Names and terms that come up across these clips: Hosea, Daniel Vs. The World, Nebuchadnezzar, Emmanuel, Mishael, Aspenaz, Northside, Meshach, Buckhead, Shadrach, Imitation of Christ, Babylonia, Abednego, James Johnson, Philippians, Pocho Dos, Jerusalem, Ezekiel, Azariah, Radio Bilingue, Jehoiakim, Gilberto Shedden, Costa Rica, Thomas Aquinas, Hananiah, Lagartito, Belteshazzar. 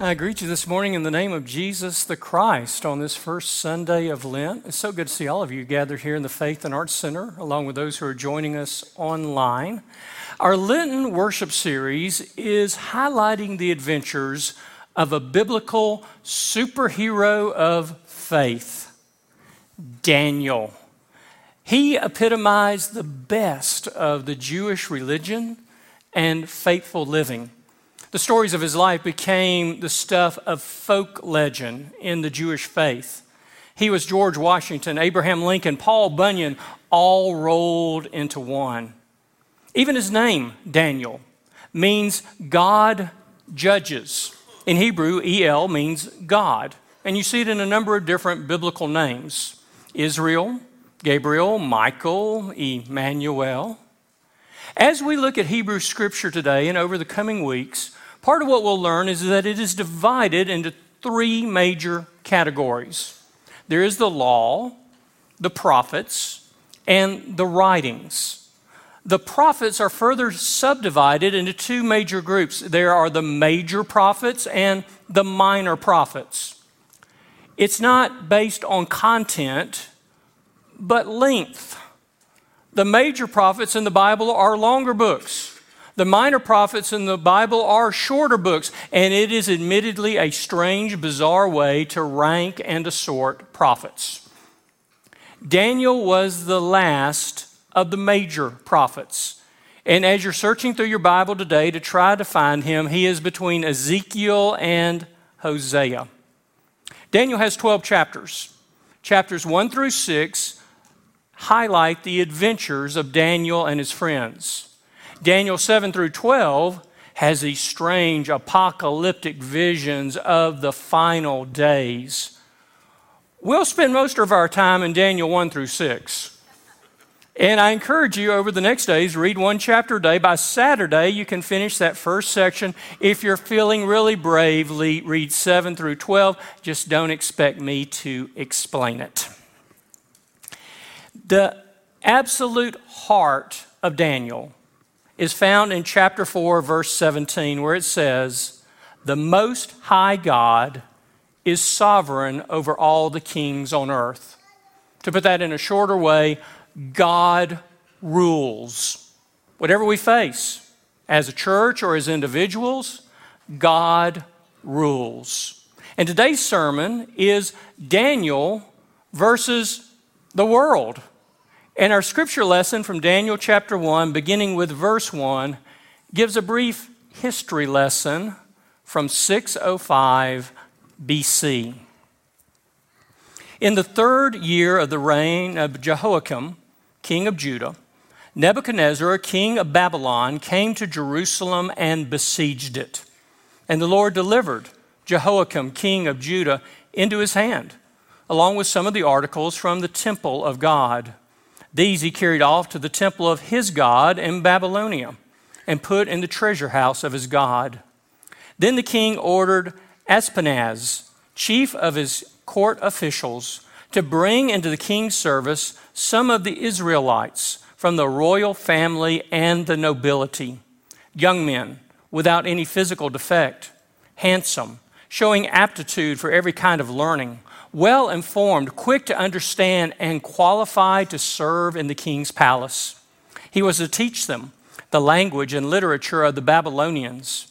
I greet you this morning in the name of Jesus the Christ on this first Sunday of Lent. It's so good to see all of you gathered here in the Faith and Arts Center, along with those who are joining us online. Our Lenten worship series is highlighting the adventures of a biblical superhero of faith, Daniel. He epitomized the best of the Jewish religion and faithful living. The stories of his life became the stuff of folk legend in the Jewish faith. He was George Washington, Abraham Lincoln, Paul Bunyan, all rolled into one. Even his name, Daniel, means God judges. In Hebrew, El means God. And you see it in a number of different biblical names. Israel, Gabriel, Michael, Emmanuel. As we look at Hebrew Scripture today and over the coming weeks, part of what we'll learn is that it is divided into three major categories. There is the law, the prophets, and the writings. The prophets are further subdivided into two major groups. There are the major prophets and the minor prophets. It's not based on content, but length. The major prophets in the Bible are longer books. The minor prophets in the Bible are shorter books, and it is admittedly a strange, bizarre way to rank and to sort prophets. Daniel was the last of the major prophets. And as you're searching through your Bible today to try to find him, he is between Ezekiel and Hosea. Daniel has 12 chapters. Chapters 1 through 6 highlight the adventures of Daniel and his friends. Daniel 7 through 12 has these strange apocalyptic visions of the final days. We'll spend most of our time in Daniel 1 through 6. And I encourage you over the next days, read one chapter a day. By Saturday, you can finish that first section. If you're feeling really bravely, read 7 through 12. Just don't expect me to explain it. The absolute heart of Daniel is found in chapter 4, verse 17, where it says, "The Most High God is sovereign over all the kings on earth." To put that in a shorter way, God rules. Whatever we face, as a church or as individuals, God rules. And today's sermon is Daniel versus the world. And our scripture lesson from Daniel chapter 1, beginning with verse 1, gives a brief history lesson from 605 BC. In the third year of the reign of Jehoiakim, king of Judah, Nebuchadnezzar, king of Babylon, came to Jerusalem and besieged it. And the Lord delivered Jehoiakim, king of Judah, into his hand, along with some of the articles from the temple of God. These he carried off to the temple of his God in Babylonia and put in the treasure house of his God. Then the king ordered Aspenaz, chief of his court officials, to bring into the king's service some of the Israelites from the royal family and the nobility, young men without any physical defect, handsome, showing aptitude for every kind of learning, well-informed, quick to understand, and qualified to serve in the king's palace. He was to teach them the language and literature of the Babylonians.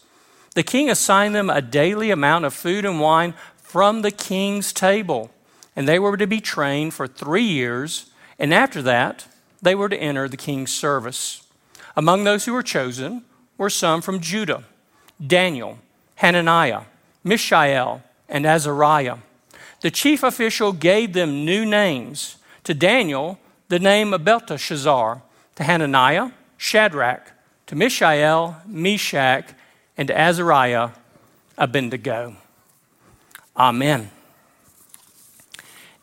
The king assigned them a daily amount of food and wine from the king's table, and they were to be trained for 3 years, and after that, they were to enter the king's service. Among those who were chosen were some from Judah, Daniel, Hananiah, Mishael, and Azariah. The chief official gave them new names. To Daniel, the name of Belteshazzar. To Hananiah, Shadrach. To Mishael, Meshach. And to Azariah, Abednego. Amen.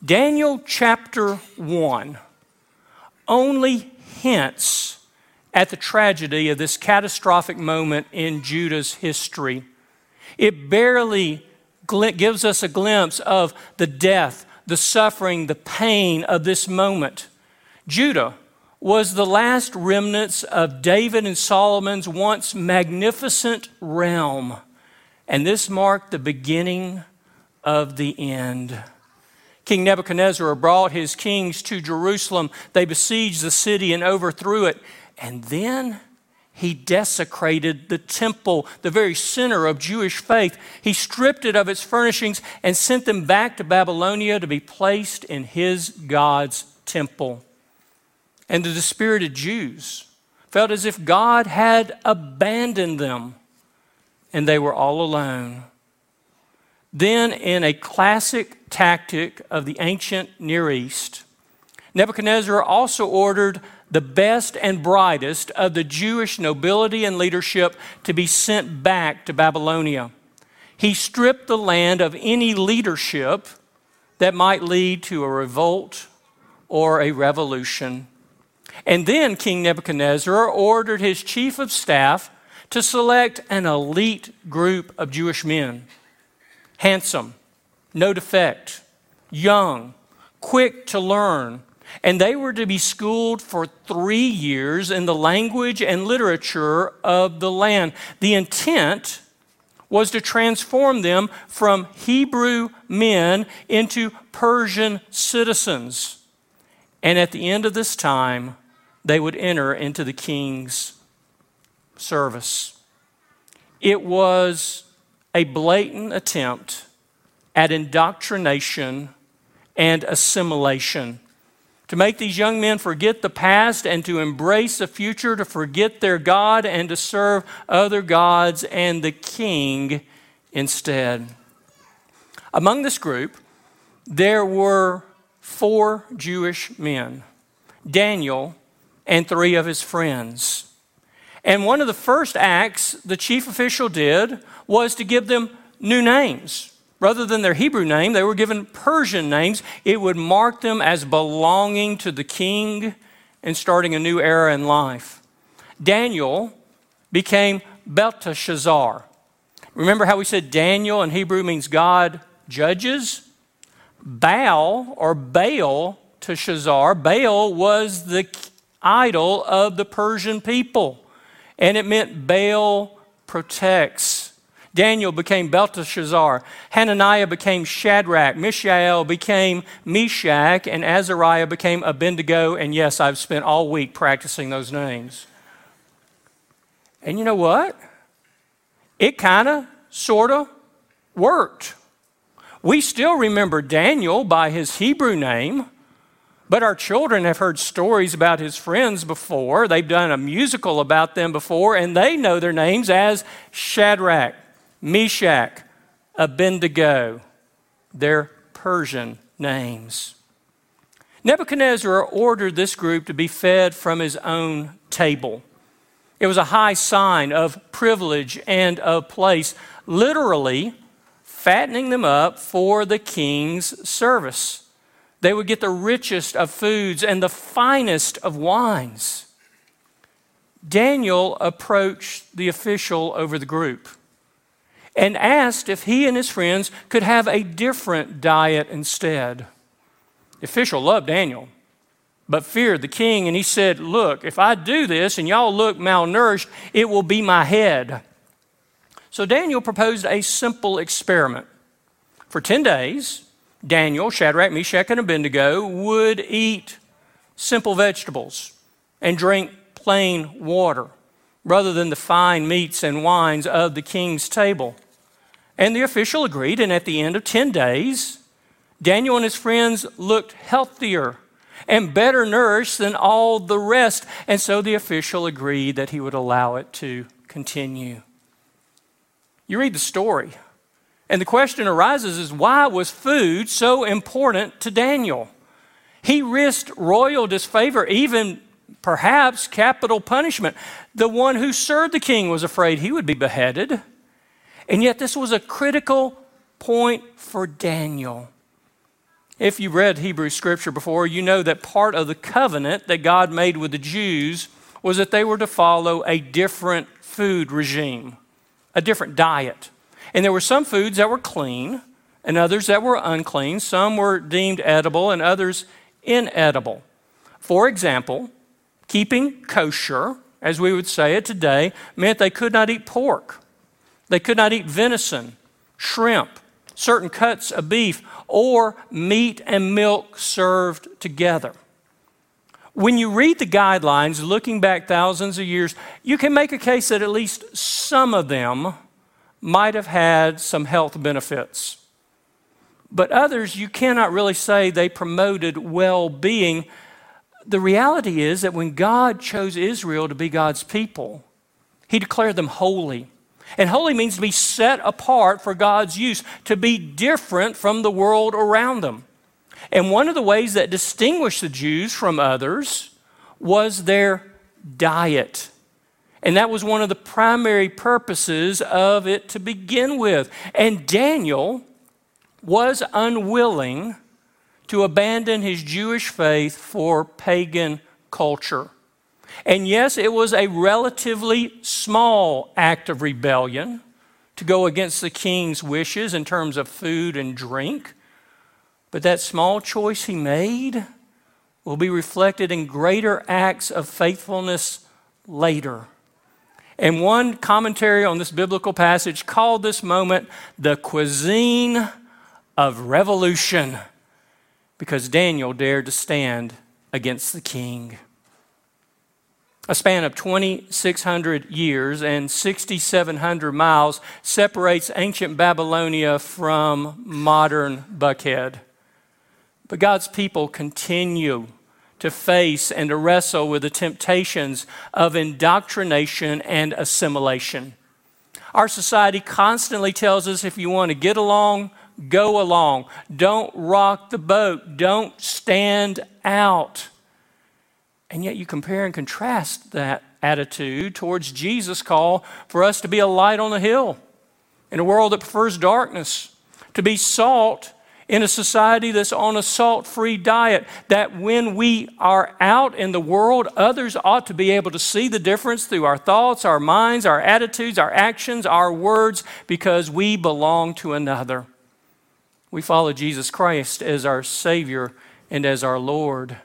Daniel chapter 1 only hints at the tragedy of this catastrophic moment in Judah's history. It barely gives us a glimpse of the death, the suffering, the pain of this moment. Judah was the last remnants of David and Solomon's once magnificent realm. And this marked the beginning of the end. King Nebuchadnezzar brought his kings to Jerusalem. They besieged the city and overthrew it. And then he desecrated the temple, the very center of Jewish faith. He stripped it of its furnishings and sent them back to Babylonia to be placed in his God's temple. And the dispirited Jews felt as if God had abandoned them, and they were all alone. Then, in a classic tactic of the ancient Near East, Nebuchadnezzar also ordered the best and brightest of the Jewish nobility and leadership to be sent back to Babylonia. He stripped the land of any leadership that might lead to a revolt or a revolution. And then King Nebuchadnezzar ordered his chief of staff to select an elite group of Jewish men. Handsome, no defect, young, quick to learn. And they were to be schooled for 3 years in the language and literature of the land. The intent was to transform them from Hebrew men into Persian citizens. And at the end of this time, they would enter into the king's service. It was a blatant attempt at indoctrination and assimilation, to make these young men forget the past and to embrace the future, to forget their God and to serve other gods and the king instead. Among this group, there were 4 Jewish men, Daniel and 3 of his friends. And one of the first acts the chief official did was to give them new names. Rather than their Hebrew name, they were given Persian names. It would mark them as belonging to the king and starting a new era in life. Daniel became Belteshazzar. Remember how we said Daniel in Hebrew means God judges? Baal, or Baal to Shazzar. Baal was the idol of the Persian people, and it meant Baal protects. Daniel became Belteshazzar. Hananiah became Shadrach. Mishael became Meshach. And Azariah became Abednego. And yes, I've spent all week practicing those names. And you know what? It kind of, sort of worked. We still remember Daniel by his Hebrew name, but our children have heard stories about his friends before. They've done a musical about them before, and they know their names as Shadrach, Meshach, Abednego, their Persian names. Nebuchadnezzar ordered this group to be fed from his own table. It was a high sign of privilege and of place, literally fattening them up for the king's service. They would get the richest of foods and the finest of wines. Daniel approached the official over the group and asked if he and his friends could have a different diet instead. The official loved Daniel, but feared the king, and he said, "Look, if I do this and y'all look malnourished, it will be my head." So Daniel proposed a simple experiment. For 10 days, Daniel, Shadrach, Meshach, and Abednego would eat simple vegetables and drink plain water, rather than the fine meats and wines of the king's table. And the official agreed, and at the end of 10 days, Daniel and his friends looked healthier and better nourished than all the rest, and so the official agreed that he would allow it to continue. You read the story, and the question arises is, why was food so important to Daniel? He risked royal disfavor, even perhaps capital punishment. The one who served the king was afraid he would be beheaded. And yet this was a critical point for Daniel. If you've read Hebrew scripture before, you know that part of the covenant that God made with the Jews was that they were to follow a different food regime, a different diet. And there were some foods that were clean and others that were unclean. Some were deemed edible and others inedible. For example, keeping kosher, as we would say it today, meant they could not eat pork. They could not eat venison, shrimp, certain cuts of beef, or meat and milk served together. When you read the guidelines, looking back thousands of years, you can make a case that at least some of them might have had some health benefits. But others, you cannot really say they promoted well-being. The reality is that when God chose Israel to be God's people, He declared them holy. And holy means to be set apart for God's use, to be different from the world around them. And one of the ways that distinguished the Jews from others was their diet. And that was one of the primary purposes of it to begin with. And Daniel was unwilling to abandon his Jewish faith for pagan culture. And yes, it was a relatively small act of rebellion to go against the king's wishes in terms of food and drink. But that small choice he made will be reflected in greater acts of faithfulness later. And one commentary on this biblical passage called this moment the cuisine of revolution, because Daniel dared to stand against the king. A span of 2,600 years and 6,700 miles separates ancient Babylonia from modern Buckhead. But God's people continue to face and to wrestle with the temptations of indoctrination and assimilation. Our society constantly tells us if you want to get along, go along. Don't rock the boat. Don't stand out. And yet you compare and contrast that attitude towards Jesus' call for us to be a light on the hill in a world that prefers darkness, to be salt in a society that's on a salt-free diet, that when we are out in the world, others ought to be able to see the difference through our thoughts, our minds, our attitudes, our actions, our words, because we belong to another. We follow Jesus Christ as our Savior and as our Lord.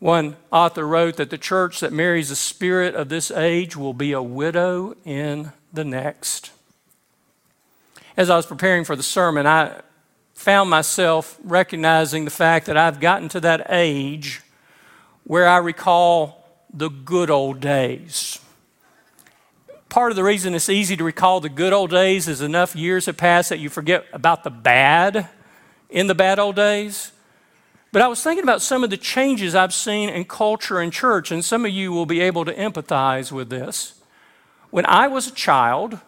One author wrote that the church that marries the spirit of this age will be a widow in the next. As I was preparing for the sermon, I found myself recognizing the fact that I've gotten to that age where I recall the good old days. Part of the reason it's easy to recall the good old days is enough years have passed that you forget about the bad in the bad old days. But I was thinking about some of the changes I've seen in culture and church, and some of you will be able to empathize with this. When I was a child,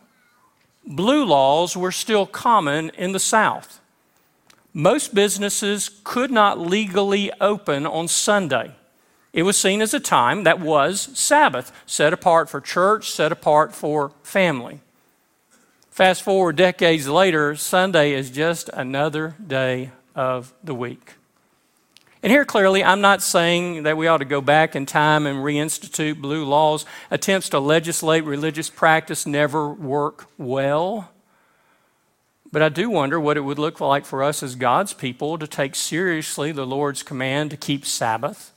blue laws were still common in the South. Most businesses could not legally open on Sunday. It was seen as a time that was Sabbath, set apart for church, set apart for family. Fast forward decades later, Sunday is just another day of the week. And here clearly, I'm not saying that we ought to go back in time and reinstitute blue laws. Attempts to legislate religious practice never work well. But I do wonder what it would look like for us as God's people to take seriously the Lord's command to keep Sabbath.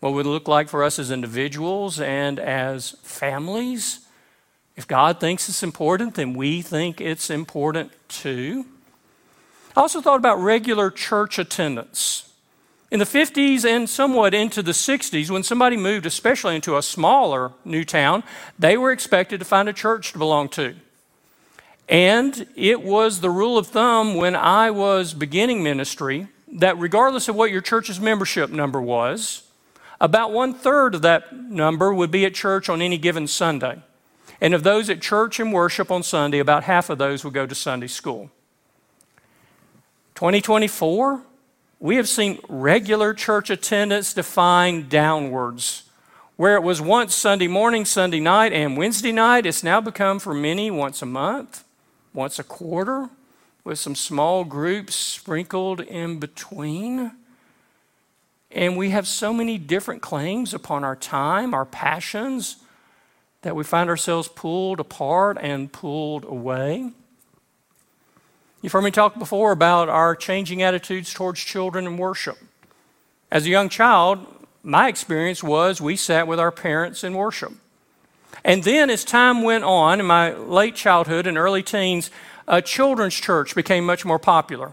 What would it look like for us as individuals and as families? If God thinks it's important, then we think it's important too. I also thought about regular church attendance. In the 50s and somewhat into the 60s, when somebody moved, especially into a smaller new town, they were expected to find a church to belong to. And it was the rule of thumb when I was beginning ministry that regardless of what your church's membership number was, about 1/3 of that number would be at church on any given Sunday. And of those at church and worship on Sunday, about half of those would go to Sunday school. 2024... we have seen regular church attendance decline downwards. Where it was once Sunday morning, Sunday night, and Wednesday night, it's now become for many once a month, once a quarter, with some small groups sprinkled in between. And we have so many different claims upon our time, our passions, that we find ourselves pulled apart and pulled away. You've heard me talk before about our changing attitudes towards children and worship. As a young child, my experience was we sat with our parents in worship. And then as time went on, in my late childhood and early teens, a children's church became much more popular,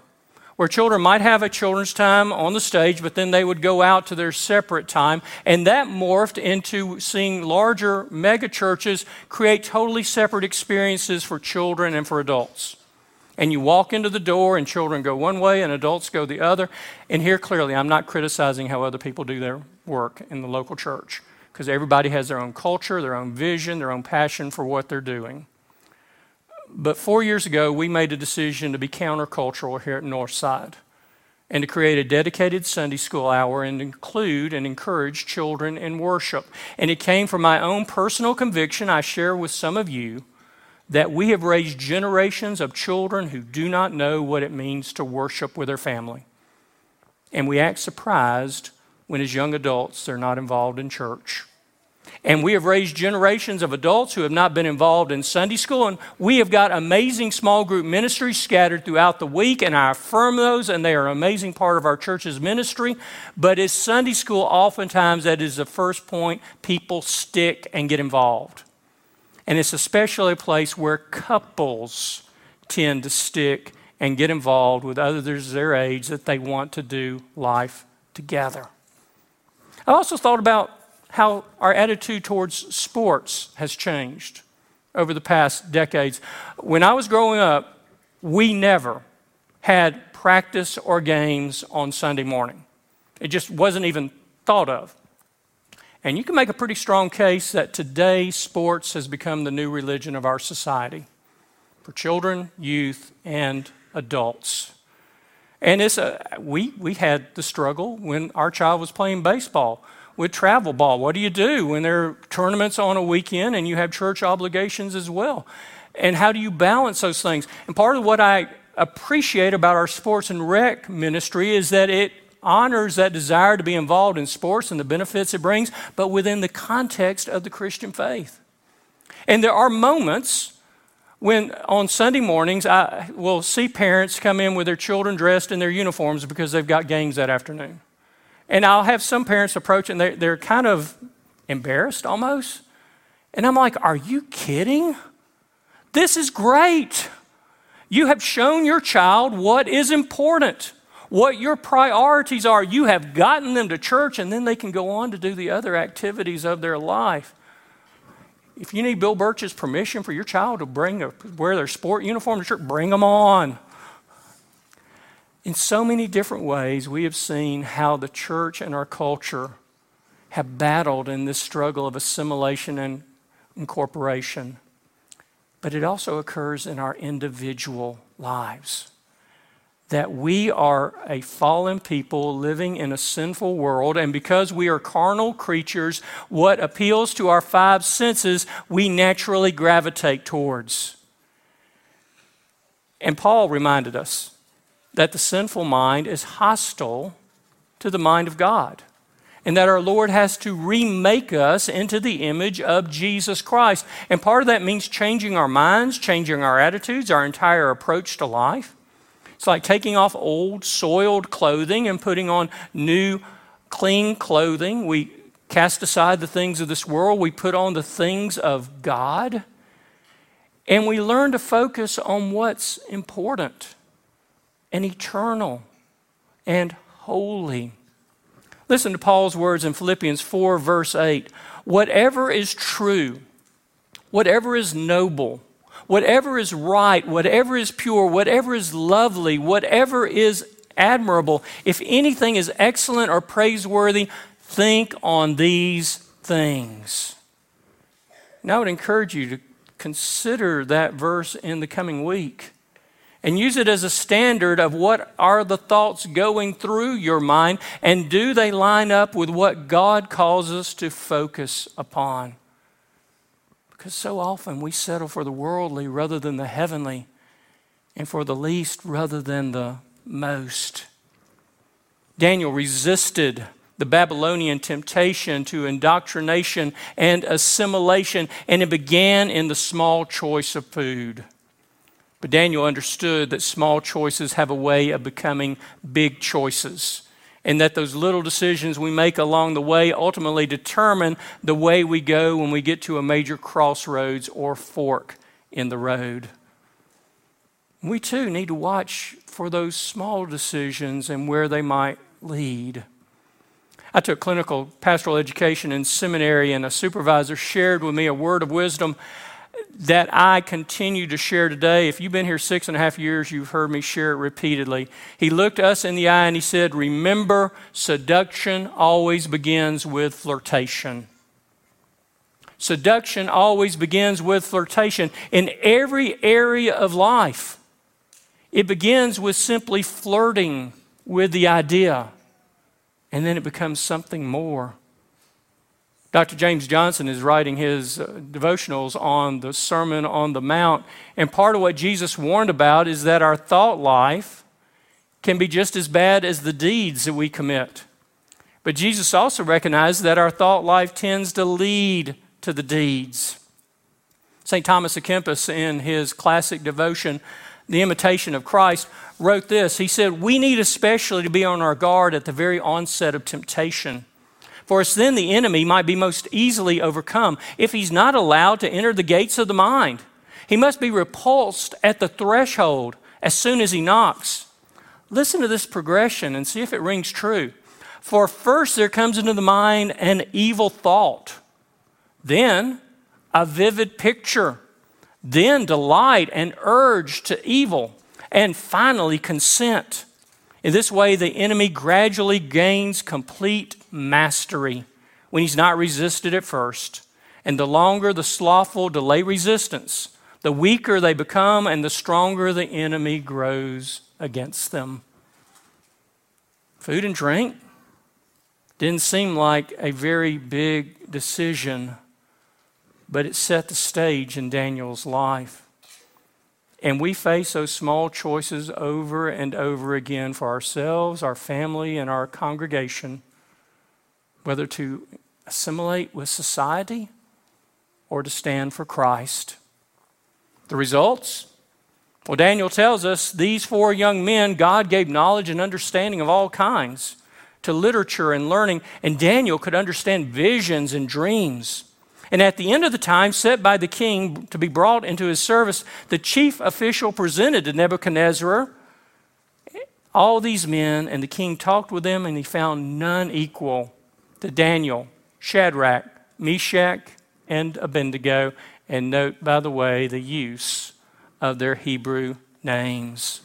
where children might have a children's time on the stage, but then they would go out to their separate time. And that morphed into seeing larger mega churches create totally separate experiences for children and for adults. And you walk into the door and children go one way and adults go the other. And here clearly, I'm not criticizing how other people do their work in the local church, because everybody has their own culture, their own vision, their own passion for what they're doing. But 4 years ago, we made a decision to be countercultural here at Northside and to create a dedicated Sunday school hour and include and encourage children in worship. And it came from my own personal conviction I share with some of you that we have raised generations of children who do not know what it means to worship with their family. And we act surprised when, as young adults, they're not involved in church. And we have raised generations of adults who have not been involved in Sunday school, and we have got amazing small group ministries scattered throughout the week, and I affirm those, and they are an amazing part of our church's ministry. But as Sunday school, oftentimes that is the first point people stick and get involved. And it's especially a place where couples tend to stick and get involved with others their age that they want to do life together. I've also thought about how our attitude towards sports has changed over the past decades. When I was growing up, we never had practice or games on Sunday morning. It just wasn't even thought of. And you can make a pretty strong case that today sports has become the new religion of our society for children, youth, and adults. And it's we had the struggle when our child was playing baseball with travel ball. What do you do when there are tournaments on a weekend and you have church obligations as well? And how do you balance those things? And part of what I appreciate about our sports and rec ministry is that it honors that desire to be involved in sports and the benefits it brings, but within the context of the Christian faith. And there are moments when on Sunday mornings I will see parents come in with their children dressed in their uniforms because they've got games that afternoon. And I'll have some parents approach and they're kind of embarrassed almost. And I'm like, are you kidding? This is great. You have shown your child what is important, what your priorities are. You have gotten them to church, and then they can go on to do the other activities of their life. If you need Bill Birch's permission for your child to wear their sport uniform to church, bring them on. In so many different ways, we have seen how the church and our culture have battled in this struggle of assimilation and incorporation. But it also occurs in our individual lives, that we are a fallen people living in a sinful world, and because we are carnal creatures, what appeals to our five senses, we naturally gravitate towards. And Paul reminded us that the sinful mind is hostile to the mind of God, and that our Lord has to remake us into the image of Jesus Christ. And part of that means changing our minds, changing our attitudes, our entire approach to life. It's like taking off old, soiled clothing and putting on new, clean clothing. We cast aside the things of this world. We put on the things of God, and we learn to focus on what's important and eternal and holy. Listen to Paul's words in Philippians 4, verse 8. Whatever is true, whatever is noble, whatever is right, whatever is pure, whatever is lovely, whatever is admirable, if anything is excellent or praiseworthy, think on these things. And I would encourage you to consider that verse in the coming week, and use it as a standard of what are the thoughts going through your mind, and do they line up with what God calls us to focus upon? Because so often we settle for the worldly rather than the heavenly, and for the least rather than the most. Daniel resisted the Babylonian temptation to indoctrination and assimilation, and it began in the small choice of food. But Daniel understood that small choices have a way of becoming big choices. and that those little decisions we make along the way ultimately determine the way we go when we get to a major crossroads or fork in the road. We too need to watch for those small decisions and where they might lead. I took clinical pastoral education in seminary, and a supervisor shared with me a word of wisdom that I continue to share today. If you've been here 6.5 years, you've heard me share it repeatedly. He looked us in the eye and he said, "Remember, seduction always begins with flirtation." Seduction always begins with flirtation in every area of life. It begins with simply flirting with the idea, and then it becomes something more. Dr. James Johnson is writing his devotionals on the Sermon on the Mount, and part of what Jesus warned about is that our thought life can be just as bad as the deeds that we commit. But Jesus also recognized that our thought life tends to lead to the deeds. St. Thomas Aquinas, in his classic devotion, The Imitation of Christ, wrote this. He said, "We need especially to be on our guard at the very onset of temptation. For it's then the enemy might be most easily overcome if he's not allowed to enter the gates of the mind. He must be repulsed at the threshold as soon as he knocks." Listen to this progression and see if it rings true. For first there comes into the mind an evil thought, then a vivid picture, then delight and urge to evil, and finally consent. In this way, the enemy gradually gains complete mastery when he's not resisted at first. And the longer the slothful delay resistance, the weaker they become and the stronger the enemy grows against them. Food and drink didn't seem like a very big decision, but it set the stage in Daniel's life. And we face those small choices over and over again for ourselves, our family, and our congregation, whether to assimilate with society or to stand for Christ. The results? Well, Daniel tells us these 4 young men, God gave knowledge and understanding of all kinds to literature and learning, and Daniel could understand visions and dreams. And at the end of the time set by the king to be brought into his service, the chief official presented to Nebuchadnezzar all these men, and the king talked with them, and he found none equal to Daniel, Shadrach, Meshach, and Abednego. And note, by the way, the use of their Hebrew names.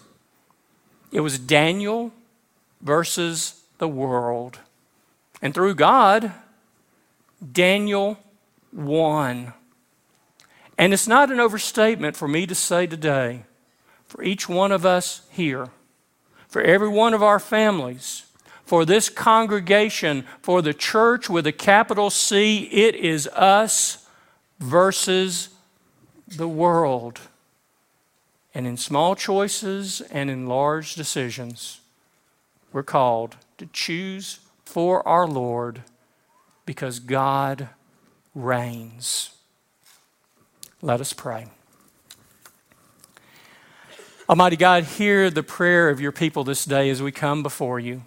It was Daniel versus the world. And through God, Daniel won. And it's not an overstatement for me to say today, for each one of us here, for every one of our families, for this congregation, for the church with a capital C, it is us versus the world. And in small choices and in large decisions, we're called to choose for our Lord because God reigns. Let us pray. Almighty God, hear the prayer of your people this day as we come before you.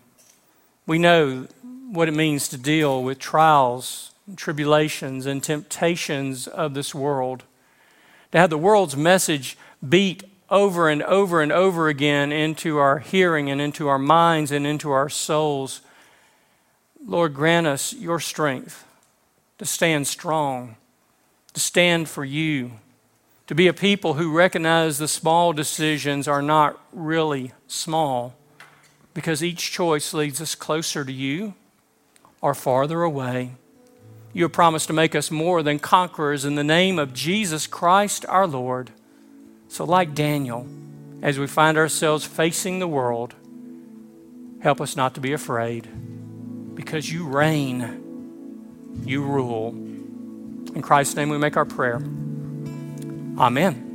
We know what it means to deal with trials, and tribulations, and temptations of this world. To have the world's message beat over and over and over again into our hearing and into our minds and into our souls. Lord, grant us your strength to stand strong, to stand for you, to be a people who recognize the small decisions are not really small, because each choice leads us closer to you or farther away. You have promised to make us more than conquerors in the name of Jesus Christ our Lord. So like Daniel, as we find ourselves facing the world, help us not to be afraid, because you reign. You rule. In Christ's name we make our prayer. Amen.